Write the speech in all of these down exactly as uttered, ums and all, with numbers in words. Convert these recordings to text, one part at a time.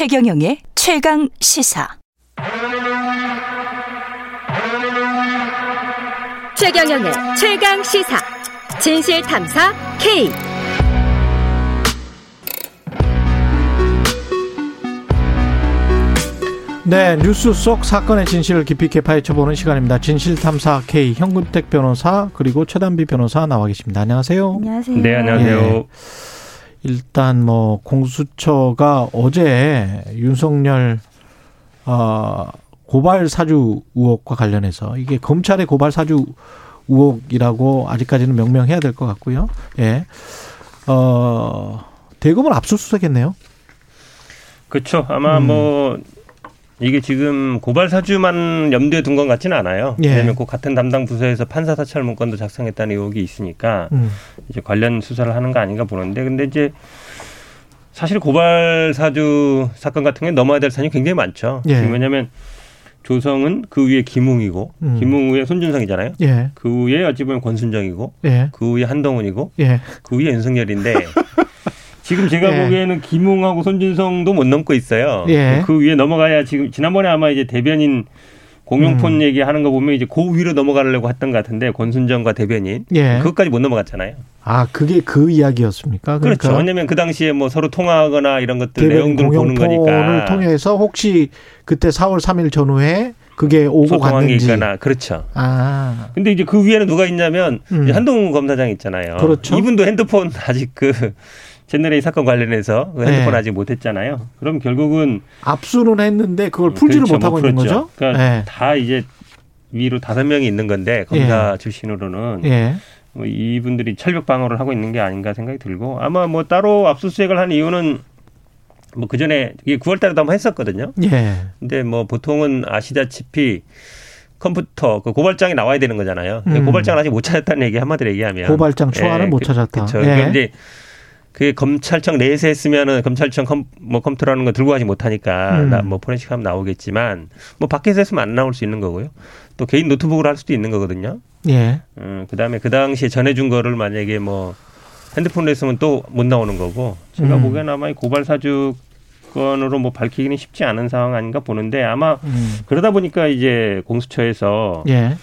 최경영의 최강 시사. 최경영의 최강 시사. 진실 탐사 K. 네, 뉴스 속 사건의 진실을 깊이 있게 파헤쳐보는 시간입니다. 진실탐사 K, 현근택 변호사 그리고 최단비 변호사 나와 계십니다. 안녕하세요. 안녕하세요. 네, 안녕하세요. 예, 일단 뭐 공수처가 어제 윤석열 어, 고발 사주 의혹과 관련해서 이게 검찰의 고발 사주 의혹이라고 아직까지는 명명해야 될 것 같고요. 예, 어, 대검을 압수수색했네요. 그렇죠. 아마 음. 뭐. 이게 지금 고발 사주만 염두에 둔 건 같지는 않아요. 예. 왜냐하면 그 같은 담당 부서에서 판사 사찰 문건도 작성했다는 의혹이 있으니까 음. 이제 관련 수사를 하는 거 아닌가 보는데, 근데 이제 사실 고발 사주 사건 같은 게 넘어야 될 산이 굉장히 많죠. 예. 지금 왜냐하면 조성은 그 위에 김웅이고, 음. 김웅 위에 손준성이잖아요. 예. 그 위에 어찌 보면 권순정이고, 예. 그 위에 한동훈이고, 예. 그 위에 윤석열인데. 지금 제가 예. 보기에는 김웅하고 손준성도 못 넘고 있어요. 예. 그 위에 넘어가야 지금 지난번에 아마 이제 대변인 공용폰 음. 얘기하는 거 보면 이제 그 위로 넘어가려고 했던 것 같은데, 권순정과 대변인 예. 그것까지 못 넘어갔잖아요. 아, 그게 그 이야기였습니까? 그러니까. 그렇죠. 왜냐하면 그 당시에 뭐 서로 통화하거나 이런 것들 내용들을 보는 거니까. 대변인 공용폰을 통해서 혹시 그때 사월 삼일 전후에 그게 오고 갔는지. 있거나. 그렇죠. 아. 근데 이제 그 위에는 누가 있냐면 음. 한동훈 검사장 있잖아요. 그렇죠. 이분도 핸드폰 아직 그. 옛날에 이 사건 관련해서 핸드폰 네. 아직 못했잖아요. 그럼 결국은 압수는 했는데 그걸 풀지를 그렇죠. 못하고 뭐 있는 거죠. 그러니까 네. 다 이제 위로 다섯 명이 있는 건데 검사 예. 출신으로는 예. 뭐 이분들이 철벽 방어를 하고 있는 게 아닌가 생각이 들고, 아마 뭐 따로 압수수색을 한 이유는 뭐 그 전에 구월달에도 한번 했었거든요. 예. 근데 뭐 보통은 아시다시피 컴퓨터 그 고발장이 나와야 되는 거잖아요. 음. 고발장을 아직 못 찾았다는 얘기 한마디로 얘기하면 고발장 초안을 예. 못 찾았다. 그렇죠. 예. 그게 검찰청 내에서 했으면은 검찰청 컴, 뭐 컴퓨터라는 거 들고 가지 못하니까 음. 나 뭐 포렌식 하면 나오겠지만, 뭐 밖에서 했으면 안 나올 수 있는 거고요. 또 개인 노트북으로 할 수도 있는 거거든요. 예. 음, 그 다음에 그 당시에 전해준 거를 만약에 뭐 핸드폰으로 했으면 또 못 나오는 거고, 제가 음. 보기에는 아마 이 고발사주 건으로 뭐 밝히기는 쉽지 않은 상황 아닌가 보는데, 아마 음. 그러다 보니까 이제 공수처에서 예.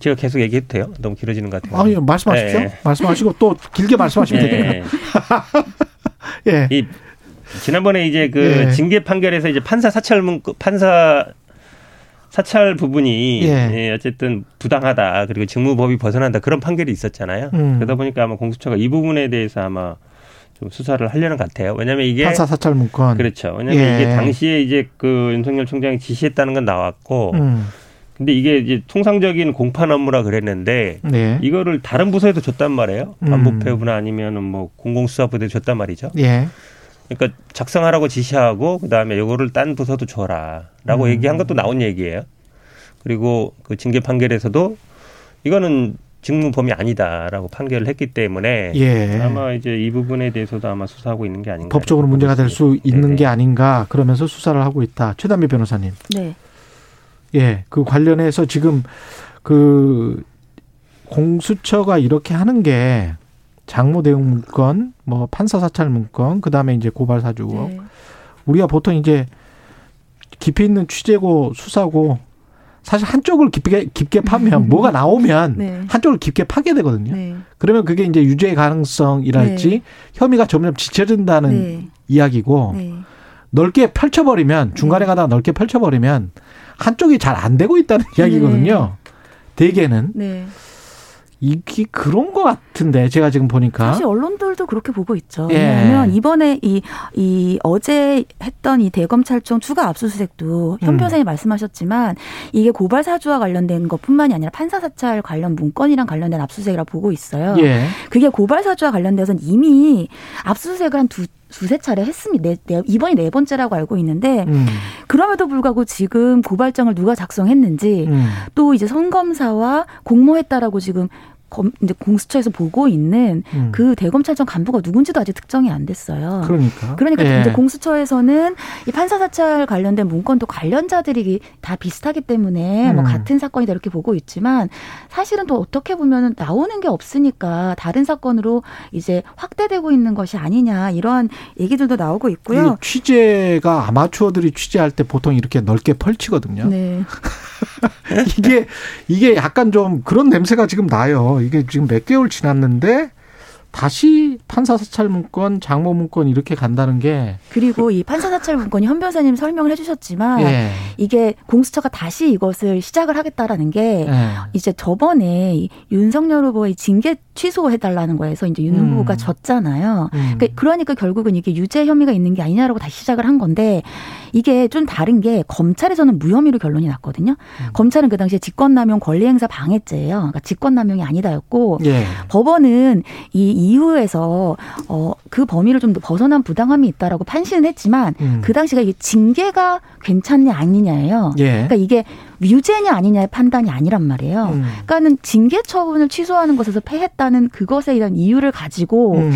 제가 계속 얘기해도 돼요? 너무 길어지는 것 같아요. 아니요, 말씀하십시오. 네. 말씀하시고 또 길게 말씀하시면 되니까. 네. 예. 지난번에 이제 그 예. 징계 판결에서 이제 판사 사찰 문건, 판사 사찰 부분이 예. 예, 어쨌든 부당하다, 그리고 직무법이 벗어난다, 그런 판결이 있었잖아요. 음. 그러다 보니까 아마 공수처가 이 부분에 대해서 아마 좀 수사를 하려는 것 같아요. 왜냐하면 이게 판사 사찰 문건. 그렇죠. 왜냐하면 예. 이게 당시에 이제 그 윤석열 총장이 지시했다는 건 나왔고. 음. 근데 이게 이제 통상적인 공판 업무라 그랬는데 네. 이거를 다른 부서에도 줬단 말이에요. 반부패부나 아니면은 뭐 공공수사부대에 줬단 말이죠. 예. 그러니까 작성하라고 지시하고 그다음에 이거를 딴 부서도 줘라라고 음. 얘기한 것도 나온 얘기예요. 그리고 그 징계 판결에서도 이거는 직무범이 아니다라고 판결을 했기 때문에 예. 아마 이제 이 부분에 대해서도 아마 수사하고 있는 게 아닌가. 법적으로 문제가 될 수 있는 네네. 게 아닌가, 그러면서 수사를 하고 있다. 최단비 변호사님. 네. 예, 그 관련해서 지금 그 공수처가 이렇게 하는 게 장모 대응 문건, 뭐 판사 사찰 문건, 그 다음에 이제 고발 사주 의혹. 네. 우리가 보통 이제 깊이 있는 취재고 수사고, 사실 한쪽을 깊게 깊게 파면 뭐가 나오면 네. 한쪽을 깊게 파게 되거든요. 네. 그러면 그게 이제 유죄의 가능성이랄지 네. 혐의가 점점 지쳐진다는 네. 이야기고. 네. 넓게 펼쳐버리면 중간에 네. 가다가 넓게 펼쳐버리면 한쪽이 잘 안 되고 있다는 네. 이야기거든요. 대개는. 네. 이게 그런 것 같은데, 제가 지금 보니까. 사실 언론들도 그렇게 보고 있죠. 예. 왜냐하면 이번에 이, 이 어제 했던 이 대검찰청 추가 압수수색도 현 변호사님 음. 말씀하셨지만 이게 고발 사주와 관련된 것뿐만이 아니라 판사 사찰 관련 문건이랑 관련된 압수수색이라 보고 있어요. 예. 그게 고발 사주와 관련돼서는 이미 압수수색을 한 두 두세 차례 했습니다. 네, 네, 이번이 네 번째라고 알고 있는데 음. 그럼에도 불구하고 지금 고발장을 누가 작성했는지 음. 또 이제 선검사와 공모했다라고 지금 검, 이제 공수처에서 보고 있는 음. 그 대검찰청 간부가 누군지도 아직 특정이 안 됐어요. 그러니까. 그러니까 예. 이제 공수처에서는 이 판사 사찰 관련된 문건도 관련자들이 다 비슷하기 때문에 음. 뭐 같은 사건이다 이렇게 보고 있지만 사실은 또 어떻게 보면은 나오는 게 없으니까 다른 사건으로 이제 확대되고 있는 것이 아니냐 이러한 얘기들도 나오고 있고요. 취재가 아마추어들이 취재할 때 보통 이렇게 넓게 펼치거든요. 네. 이게 이게 약간 좀 그런 냄새가 지금 나요. 이게 지금 몇 개월 지났는데 다시 판사 사찰 문건, 장모 문건 이렇게 간다는 게. 그리고 이 판사 사찰 문건이 현 변호사님 설명을 해주셨지만 예. 이게 공수처가 다시 이것을 시작을 하겠다라는 게 예. 이제 저번에 윤석열 후보의 징계 취소해달라는 거에서 이제 윤 음. 후보가 졌잖아요. 음. 그러니까, 그러니까 결국은 이게 유죄 혐의가 있는 게 아니냐라고 다시 시작을 한 건데 이게 좀 다른 게 검찰에서는 무혐의로 결론이 났거든요. 음. 검찰은 그 당시에 직권남용 권리행사 방해죄예요. 그러니까 직권남용이 아니다였고 예. 법원은 이 이후에서 어, 그 범위를 좀 더 벗어난 부당함이 있다라고 판시는 했지만 음. 그 당시가 이게 징계가 괜찮냐 아니냐예요. 예. 그러니까 이게 유죄냐 아니냐의 판단이 아니란 말이에요. 음. 그러니까는 징계 처분을 취소하는 것에서 패했다는 그것에 대한 이유를 가지고 음.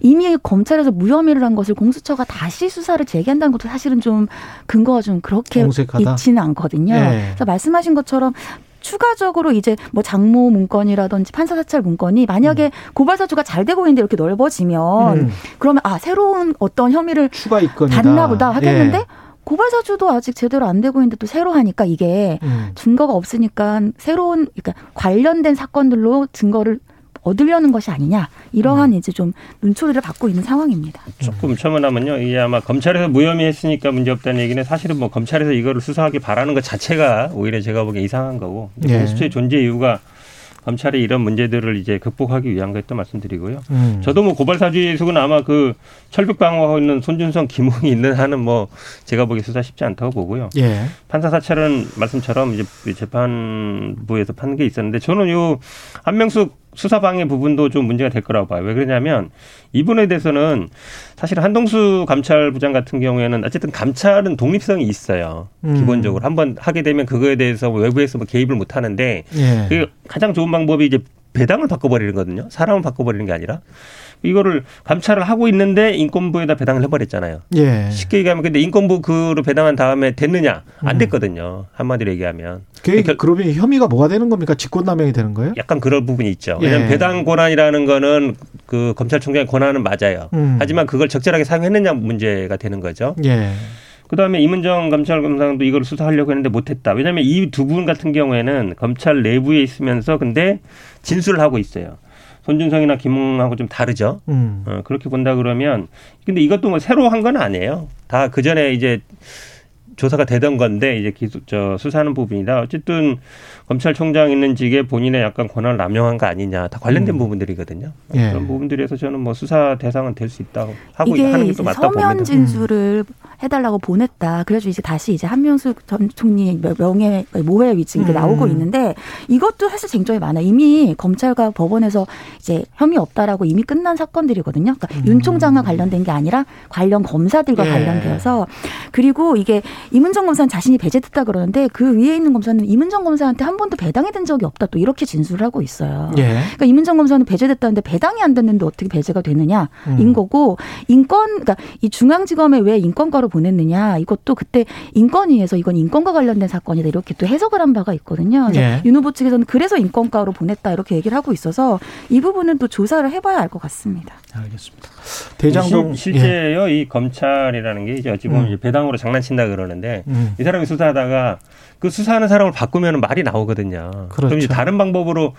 이미 검찰에서 무혐의를 한 것을 공수처가 다시 수사를 재개한다는 것도 사실은 좀 근거가 좀 그렇게 정색하다. 있지는 않거든요. 예. 그래서 말씀하신 것처럼. 추가적으로 이제 뭐 장모 문건이라든지 판사 사찰 문건이 만약에 음. 고발사주가 잘 되고 있는데 이렇게 넓어지면 음. 그러면 아 새로운 어떤 혐의를 추가 입건이다. 받나 보다 하겠는데 예. 고발사주도 아직 제대로 안 되고 있는데 또 새로 하니까 이게 음. 증거가 없으니까 새로운 그러니까 관련된 사건들로 증거를 얻으려는 것이 아니냐 이러한 음. 이제 좀 눈초리를 받고 있는 상황입니다. 조금 첨언하면요, 이게 아마 검찰에서 무혐의했으니까 문제 없다는 얘기는 사실은 뭐 검찰에서 이거를 수사하기 바라는 것 자체가 오히려 제가 보기에 이상한 거고 예. 공수처의 존재 이유가 검찰이 이런 문제들을 이제 극복하기 위한 것도 말씀드리고요. 음. 저도 뭐 고발사주의 속은 아마 그 철벽 방어하고 있는 손준성, 김웅이 있는 한은 뭐 제가 보기에 수사 쉽지 않다고 보고요. 예. 판사 사찰은 말씀처럼 이제 재판부에서 판 게 있었는데 저는 요 한명숙 수사 방해 부분도 좀 문제가 될 거라고 봐요. 왜 그러냐면 이 부분에 대해서는 사실 한동수 감찰부장 같은 경우에는 어쨌든 감찰은 독립성이 있어요. 음. 기본적으로 한번 하게 되면 그거에 대해서 외부에서 뭐 개입을 못 하는데 예. 그게 가장 좋은 방법이 이제 배당을 바꿔버리는 거거든요. 사람을 바꿔버리는 게 아니라. 이거를 감찰을 하고 있는데 인권부에다 배당을 해버렸잖아요. 예. 쉽게 얘기하면 근데 인권부 그로 배당한 다음에 됐느냐? 안 됐거든요. 한마디로 얘기하면. 그게 결... 그러면 혐의가 뭐가 되는 겁니까? 직권남용이 되는 거예요? 약간 그런 부분이 있죠. 왜냐하면 예. 배당 권한이라는 거는 그 검찰총장의 권한은 맞아요. 음. 하지만 그걸 적절하게 사용했느냐 문제가 되는 거죠. 예. 그다음에 임은정 감찰검사도 이걸 수사하려고 했는데 못했다. 왜냐하면 이 두 분 같은 경우에는 검찰 내부에 있으면서 근데 진술을 하고 있어요. 손준성이나 김웅하고 좀 다르죠. 음. 어, 그렇게 본다 그러면 근데 이것도 뭐 새로 한 건 아니에요. 다 그 전에 이제 조사가 되던 건데 이제 기수, 저 수사하는 부분이다. 어쨌든 검찰총장 있는 직에 본인의 약간 권한을 남용한 거 아니냐. 다 관련된 음. 부분들이거든요. 예. 그런 부분들에서 저는 뭐 수사 대상은 될 수 있다고 하고 하는 게 또 맞다고 봅니다. 서면 진술을 음. 해달라고 보냈다. 그래서 이제 다시 이제 한명숙 전 총리 명예 모해 위증 음. 나오고 있는데 이것도 사실 쟁점이 많아요. 이미 검찰과 법원에서 이제 혐의 없다라고 이미 끝난 사건들이거든요. 그러니까 음. 윤 총장과 관련된 게 아니라 관련 검사들과 예. 관련되어서 그리고 이게 임은정 검사는 자신이 배제됐다 그러는데 그 위에 있는 검사는 임은정 검사한테 한 번도 배당이 된 적이 없다 또 이렇게 진술을 하고 있어요. 예. 그러니까 임은정 검사는 배제됐다는데 배당이 안 됐는데 어떻게 배제가 되느냐인 음. 거고 인권 그러니까 이 중앙지검에 왜 인권과로 보냈느냐 이것도 그때 인권위에서 이건 인권과 관련된 사건이다 이렇게 또 해석을 한 바가 있거든요. 예. 윤 후보 측에서는 그래서 인권과로 보냈다 이렇게 얘기를 하고 있어서 이 부분은 또 조사를 해봐야 알 것 같습니다. 알겠습니다. 대장동 시, 실제요 예. 이 검찰이라는 게 이제 어찌 보면 음. 배당으로 장난친다 그러는. 데 음. 이 사람이 수사하다가 그 수사하는 사람을 바꾸면 말이 나오거든요. 그렇죠. 그럼 이제 다른 방법으로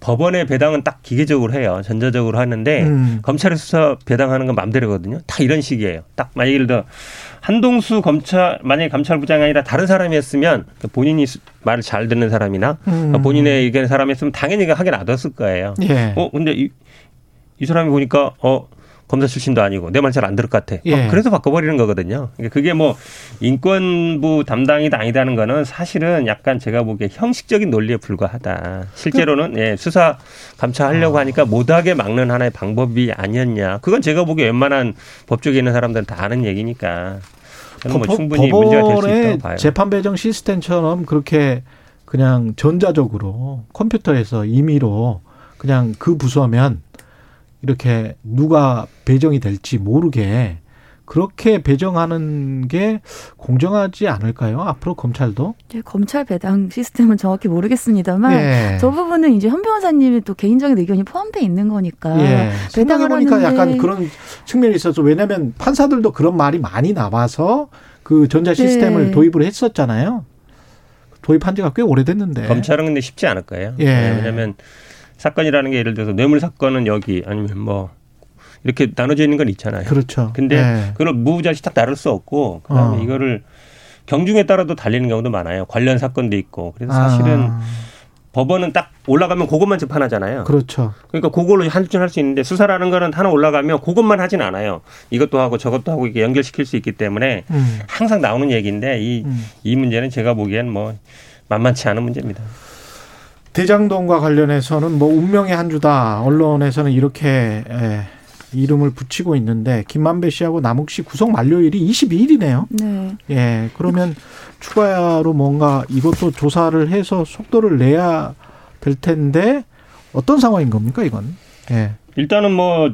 법원의 배당은 딱 기계적으로 해요. 전자적으로 하는데 음. 검찰의 수사 배당하는 건 마음대로거든요. 다 이런 식이에요. 딱 만약 예를 들어 한동수 검찰 만약에 감찰부장이 아니라 다른 사람이었으면 본인이 말을 잘 듣는 사람이나 음. 본인의 의견 사람이었으면 당연히 하게 놔뒀을 거예요. 예. 어 근데 이, 이 사람이 보니까 어. 검사 출신도 아니고 내 말 잘 안 들을 것 같아. 예. 그래서 바꿔버리는 거거든요. 그러니까 그게 뭐 인권부 담당이다 아니다는 거는 사실은 약간 제가 보기에 형식적인 논리에 불과하다. 실제로는 그... 예, 수사 감찰하려고 아... 하니까 못하게 막는 하나의 방법이 아니었냐. 그건 제가 보기에 웬만한 법조계에 있는 사람들은 다 아는 얘기니까. 저는 법, 뭐 충분히 문제가 될 수 있다고 봐요. 재판 배정 시스템처럼 그렇게 그냥 전자적으로 컴퓨터에서 임의로 그냥 그 부수하면 이렇게 누가 배정이 될지 모르게 그렇게 배정하는 게 공정하지 않을까요? 앞으로 검찰도? 네, 검찰 배당 시스템은 정확히 모르겠습니다만 예. 저 부분은 이제 현 변호사님의 또 개인적인 의견이 포함되어 있는 거니까 예. 배당을 하는데. 보니까 약간 그런 측면이 있어서 왜냐하면 판사들도 그런 말이 많이 나와서 그 전자 시스템을 네. 도입을 했었잖아요. 도입한 지가 꽤 오래됐는데. 검찰은 근데 쉽지 않을 거예요. 예. 왜냐하면 사건이라는 게 예를 들어서 뇌물 사건은 여기 아니면 뭐. 이렇게 나눠져 있는 건 있잖아요. 그렇죠. 근데 네. 그걸 무부자식 딱 나눌 수 없고 그다음에 어. 이거를 경중에 따라도 달리는 경우도 많아요. 관련 사건도 있고. 그래서 사실은 아. 법원은 딱 올라가면 그것만 재판하잖아요. 그렇죠. 그러니까 그걸로 한줄할 수 있는데 수사라는 거는 하나 올라가면 그것만 하진 않아요. 이것도 하고 저것도 하고 이렇게 연결시킬 수 있기 때문에 음. 항상 나오는 얘기인데 이, 음. 이 문제는 제가 보기엔 뭐 만만치 않은 문제입니다. 대장동과 관련해서는 뭐 운명의 한 주다. 언론에서는 이렇게... 에. 이름을 붙이고 있는데 김만배 씨하고 남욱 씨 구속 만료일이 이십이일이네요. 네. 예, 그러면 추가로 뭔가 이것도 조사를 해서 속도를 내야 될 텐데 어떤 상황인 겁니까 이건? 예. 일단은 뭐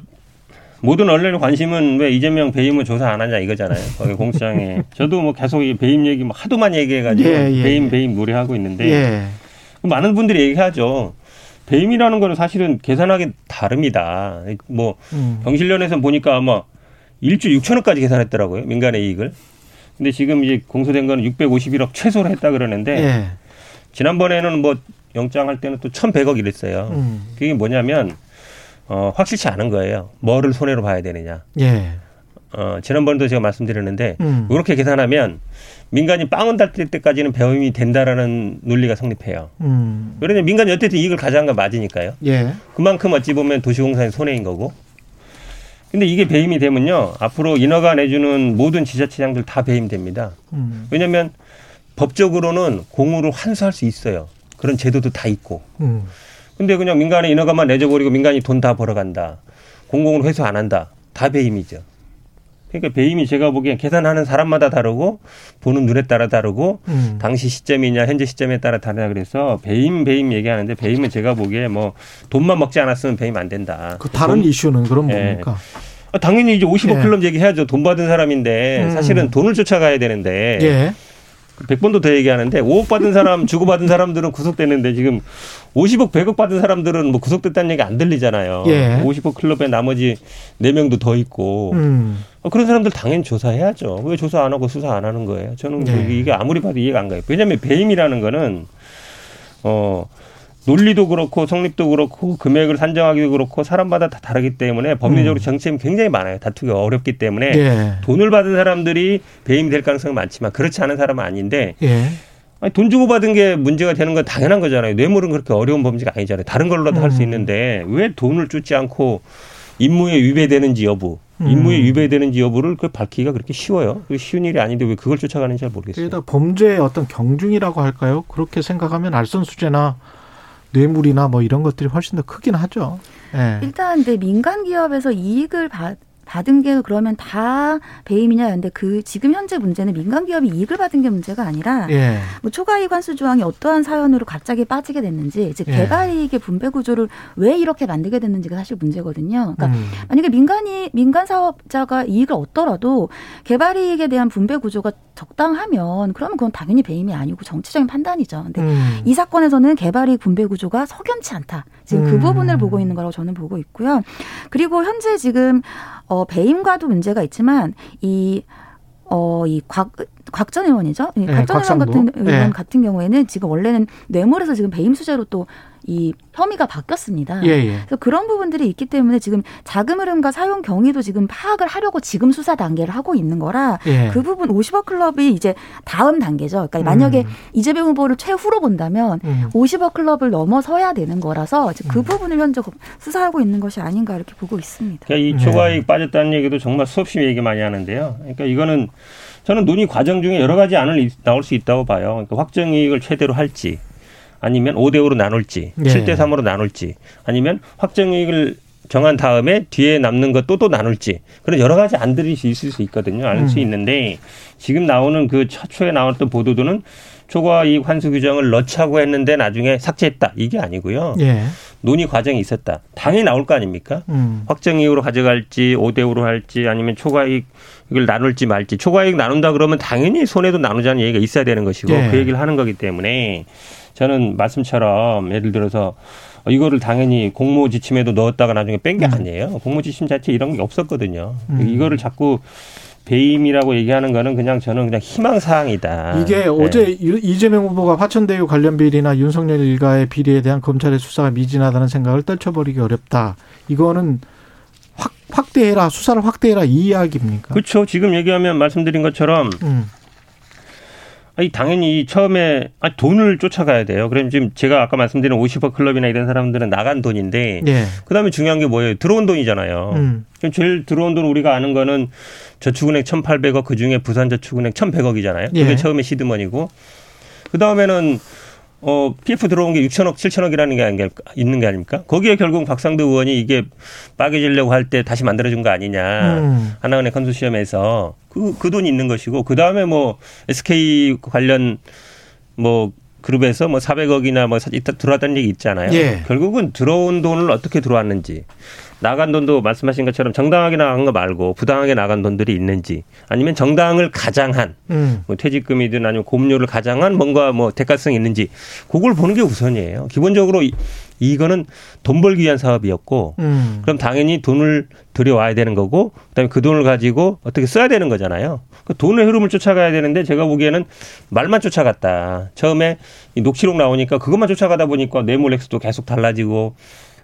모든 언론의 관심은 왜 이재명 배임을 조사 안 하냐 이거잖아요. 거기 공수장에 저도 뭐 계속 이 배임 얘기 뭐 하도만 얘기해가지고 예, 예, 배임 배임 무리하고 있는데 예. 많은 분들이 얘기하죠. 배임이라는 거는 사실은 계산하기 다릅니다. 뭐 음. 경실련에서 보니까 아마 일조 육천억까지 계산했더라고요. 민간의 이익을. 근데 지금 이제 공소된 거는 육백오십일억 최소로 했다 그러는데 예. 지난번에는 뭐 영장 할 때는 또 천백억 이랬어요. 음. 그게 뭐냐면 어, 확실치 않은 거예요. 뭐를 손해로 봐야 되느냐. 예. 어, 지난번에도 제가 말씀드렸는데 음. 이렇게 계산하면 민간이 빵원 달릴 때까지는 배임이 된다라는 논리가 성립해요. 음. 왜냐하면 민간이 어쨌든 이익을 가져간 건 맞으니까요. 예. 그만큼 어찌 보면 도시공사의 손해인 거고. 근데 이게 배임이 되면요. 앞으로 인허가 내주는 모든 지자체장들 다 배임됩니다. 음. 왜냐하면 법적으로는 공으로 환수할 수 있어요. 그런 제도도 다 있고. 음. 근데 그냥 민간의 인허가만 내줘버리고 민간이 돈 다 벌어간다. 공공으로 회수 안 한다. 다 배임이죠. 그러니까 배임이 제가 보기엔 계산하는 사람마다 다르고 보는 눈에 따라 다르고 음. 당시 시점이냐 현재 시점에 따라 다르냐 그래서 배임 배임 얘기하는데 배임은 제가 보기에 뭐 돈만 먹지 않았으면 배임 안 된다. 그 다른 돈, 이슈는 그럼 뭡니까? 예. 당연히 이제 오십오 클럽 예. 얘기해야죠. 돈 받은 사람인데 음. 사실은 돈을 쫓아가야 되는데 예. 백 번도 더 얘기하는데 오억 받은 사람 주고받은 사람들은 구속됐는데 지금 오십억 백억 받은 사람들은 뭐 구속됐다는 얘기 안 들리잖아요. 예. 오십오 클럽에 나머지 네 명도 더 있고 음. 그런 사람들 당연히 조사해야죠. 왜 조사 안 하고 수사 안 하는 거예요? 저는 예. 이게 아무리 봐도 이해가 안 가요. 왜냐하면 배임이라는 거는 어, 논리도 그렇고 성립도 그렇고 금액을 산정하기도 그렇고 사람마다 다 다르기 때문에 법리적으로 음. 정책이 굉장히 많아요. 다투기가 어렵기 때문에 예. 돈을 받은 사람들이 배임이 될 가능성이 많지만 그렇지 않은 사람은 아닌데 예. 아니, 돈 주고 받은 게 문제가 되는 건 당연한 거잖아요. 뇌물은 그렇게 어려운 범죄가 아니잖아요. 다른 걸로도 음. 할 수 있는데 왜 돈을 쫓지 않고 임무에 위배되는지 여부. 음. 임무에 위배되는지 여부를 그 밝히기가 그렇게 쉬워요. 쉬운 일이 아닌데 왜 그걸 쫓아가는지 잘 모르겠어요. 게다가 범죄의 어떤 경중이라고 할까요? 그렇게 생각하면 알선수재나 뇌물이나 뭐 이런 것들이 훨씬 더 크긴 하죠. 네. 일단 근데 민간 기업에서 이익을 받 받은 게 그러면 다 배임이냐 근데 그 지금 현재 문제는 민간 기업이 이익을 받은 게 문제가 아니라 예. 뭐 초과이익 환수 조항이 어떠한 사연으로 갑자기 빠지게 됐는지 즉 예. 개발이익의 분배 구조를 왜 이렇게 만들게 됐는지가 사실 문제거든요. 그러니까 음. 만약에 민간이 민간 사업자가 이익을 얻더라도 개발이익에 대한 분배 구조가 적당하면 그러면 그건 당연히 배임이 아니고 정치적인 판단이죠. 근데 음. 이 사건에서는 개발이익 분배 구조가 석연치 않다. 지금 음. 그 부분을 보고 있는 거라고 저는 보고 있고요. 그리고 현재 지금 어, 배임과도 문제가 있지만 이 어, 이 곽, 곽전 의원이죠. 네, 곽전 의원 같은 의원 네. 같은 경우에는 지금 원래는 뇌물에서 지금 배임 수재로 또 이 혐의가 바뀌었습니다. 예, 예. 그래서 그런 부분들이 있기 때문에 지금 자금 흐름과 사용 경위도 지금 파악을 하려고 지금 수사 단계를 하고 있는 거라 예. 그 부분 오십억 클럽이 이제 다음 단계죠. 그러니까 만약에 음. 이재명 후보를 최후로 본다면 음. 오십억 클럽을 넘어서야 되는 거라서 지금 그 음. 부분을 현재 수사하고 있는 것이 아닌가 이렇게 보고 있습니다. 그러니까 이 초과익 네. 빠졌다는 얘기도 정말 수없이 얘기 많이 하는데요. 그러니까 이거는 저는 논의 과정 중에 여러 가지 안을 나올 수 있다고 봐요. 그러니까 확정이익을 최대로 할지. 아니면 오 대 오로 나눌지 네. 칠 대 삼으로 나눌지 아니면 확정이익을 정한 다음에 뒤에 남는 것도 또 나눌지 그런 여러 가지 안들이 있을 수 있거든요. 알 수 음. 있는데 지금 나오는 그 첫 초에 나왔던 보도들은 초과 이익 환수 규정을 넣자고 했는데 나중에 삭제했다. 이게 아니고요. 예. 논의 과정이 있었다. 당연히 나올 거 아닙니까? 음. 확정이익으로 가져갈지 오 대 오로 할지 아니면 초과이익을 나눌지 말지. 초과이익 나눈다 그러면 당연히 손해도 나누자는 얘기가 있어야 되는 것이고 예. 그 얘기를 하는 거기 때문에 저는 말씀처럼 예를 들어서 이거를 당연히 공모 지침에도 넣었다가 나중에 뺀 게 아니에요. 공모 지침 자체 이런 게 없었거든요. 음. 이거를 자꾸 배임이라고 얘기하는 거는 그냥 저는 그냥 희망사항이다. 이게 네. 어제 이재명 후보가 화천대유 관련 비리나 윤석열 일가의 비리에 대한 검찰의 수사가 미진하다는 생각을 떨쳐버리기 어렵다. 이거는 확, 확대해라. 수사를 확대해라. 이 이야기입니까? 그렇죠. 지금 얘기하면 말씀드린 것처럼 음. 아니, 당연히 처음에 아니, 돈을 쫓아가야 돼요. 그럼 지금 제가 아까 말씀드린 오십억 클럽이나 이런 사람들은 나간 돈인데 예. 그다음에 중요한 게 뭐예요? 들어온 돈이잖아요. 음. 그럼 제일 들어온 돈 우리가 아는 거는 저축은행 천팔백억 그중에 부산저축은행 천백억이잖아요. 그게 예. 처음에 시드머니고 그다음에는 어, 피에프 들어온 게 육천억, 칠천억이라는 게 아닌가, 있는 게 아닙니까? 거기에 결국 박상도 의원이 이게 빠개지려고 할 때 다시 만들어준 거 아니냐. 음. 하나은행 컨소시엄에서 그, 그 돈이 있는 것이고, 그 다음에 뭐 에스케이 관련 뭐 그룹에서 뭐 사백억이나 뭐 들어왔다는 얘기 있잖아요. 예. 결국은 들어온 돈을 어떻게 들어왔는지, 나간 돈도 말씀하신 것처럼 정당하게 나간 거 말고 부당하게 나간 돈들이 있는지, 아니면 정당을 가장한 음. 뭐 퇴직금이든 아니면 고금료를 가장한 뭔가 뭐 대가성이 있는지, 그걸 보는 게 우선이에요. 기본적으로 이, 이거는 돈 벌기 위한 사업이었고, 음. 그럼 당연히 돈을 들여와야 되는 거고, 그다음에 그 돈을 가지고 어떻게 써야 되는 거잖아요. 그 돈의 흐름을 쫓아가야 되는데 제가 보기에는 말만 쫓아갔다. 처음에 이 녹취록 나오니까 그것만 쫓아가다 보니까 뇌물액수도 계속 달라지고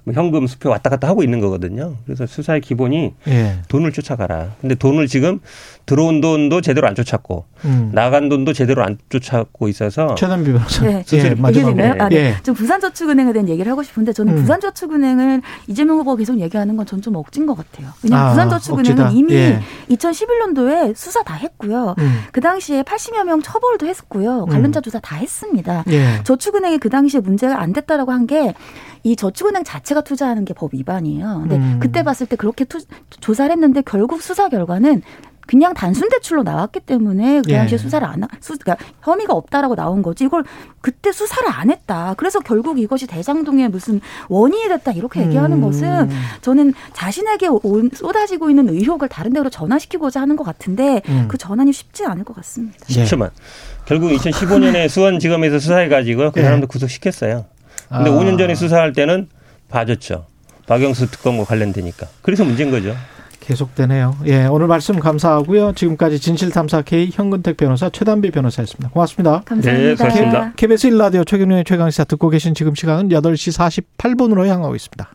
뭐 현금 수표 왔다 갔다 하고 있는 거거든요. 그래서 수사의 기본이 예. 돈을 쫓아가라. 근데 돈을 지금 들어온 돈도 제대로 안 쫓았고 음. 나간 돈도 제대로 안 쫓았고 있어서 최단비 변호사 네. 예. 마지막으로 아, 네. 예. 좀 부산저축은행에 대한 얘기를 하고 싶은데 저는 음. 부산저축은행을 이재명 후보가 계속 얘기하는 건 전 좀 억진 것 같아요. 왜냐하면 아, 부산저축은행은 억지다. 이미 예. 이천십일 년도에 수사 다 했고요. 음. 그 당시에 팔십여 명 처벌도 했고요. 관련자 음. 조사 다 했습니다. 예. 저축은행이 그 당시에 문제가 안 됐다라고 한 게 이 저축은행 자체가 투자하는 게 법 위반이에요. 근데 음. 그때 봤을 때 그렇게 투, 조사를 했는데 결국 수사 결과는 그냥 단순 대출로 나왔기 때문에 그 당시에 예. 수사를 안, 수, 그러니까 혐의가 없다라고 나온 거지. 이걸 그때 수사를 안 했다. 그래서 결국 이것이 대장동의 무슨 원인이 됐다. 이렇게 얘기하는 음. 것은 저는 자신에게 온, 쏟아지고 있는 의혹을 다른 데로 전환시키고자 하는 것 같은데 음. 그 전환이 쉽지 않을 것 같습니다. 쉽지만 예. 결국 이천십오 년에 수원지검에서 수사해가지고 그 사람도 예. 구속시켰어요. 근데 아. 오 년 전에 수사할 때는 봐줬죠. 박영수 특검과 관련되니까. 그래서 문제인 거죠. 계속되네요. 예, 오늘 말씀 감사하고요. 지금까지 진실탐사 K 현근택 변호사, 최단비 변호사였습니다. 고맙습니다. 감사합니다. 네, 고맙습니다. 케이비에스 일 라디오 최경영의 최강시사 듣고 계신 지금 시간은 여덟 시 사십팔 분으로 향하고 있습니다.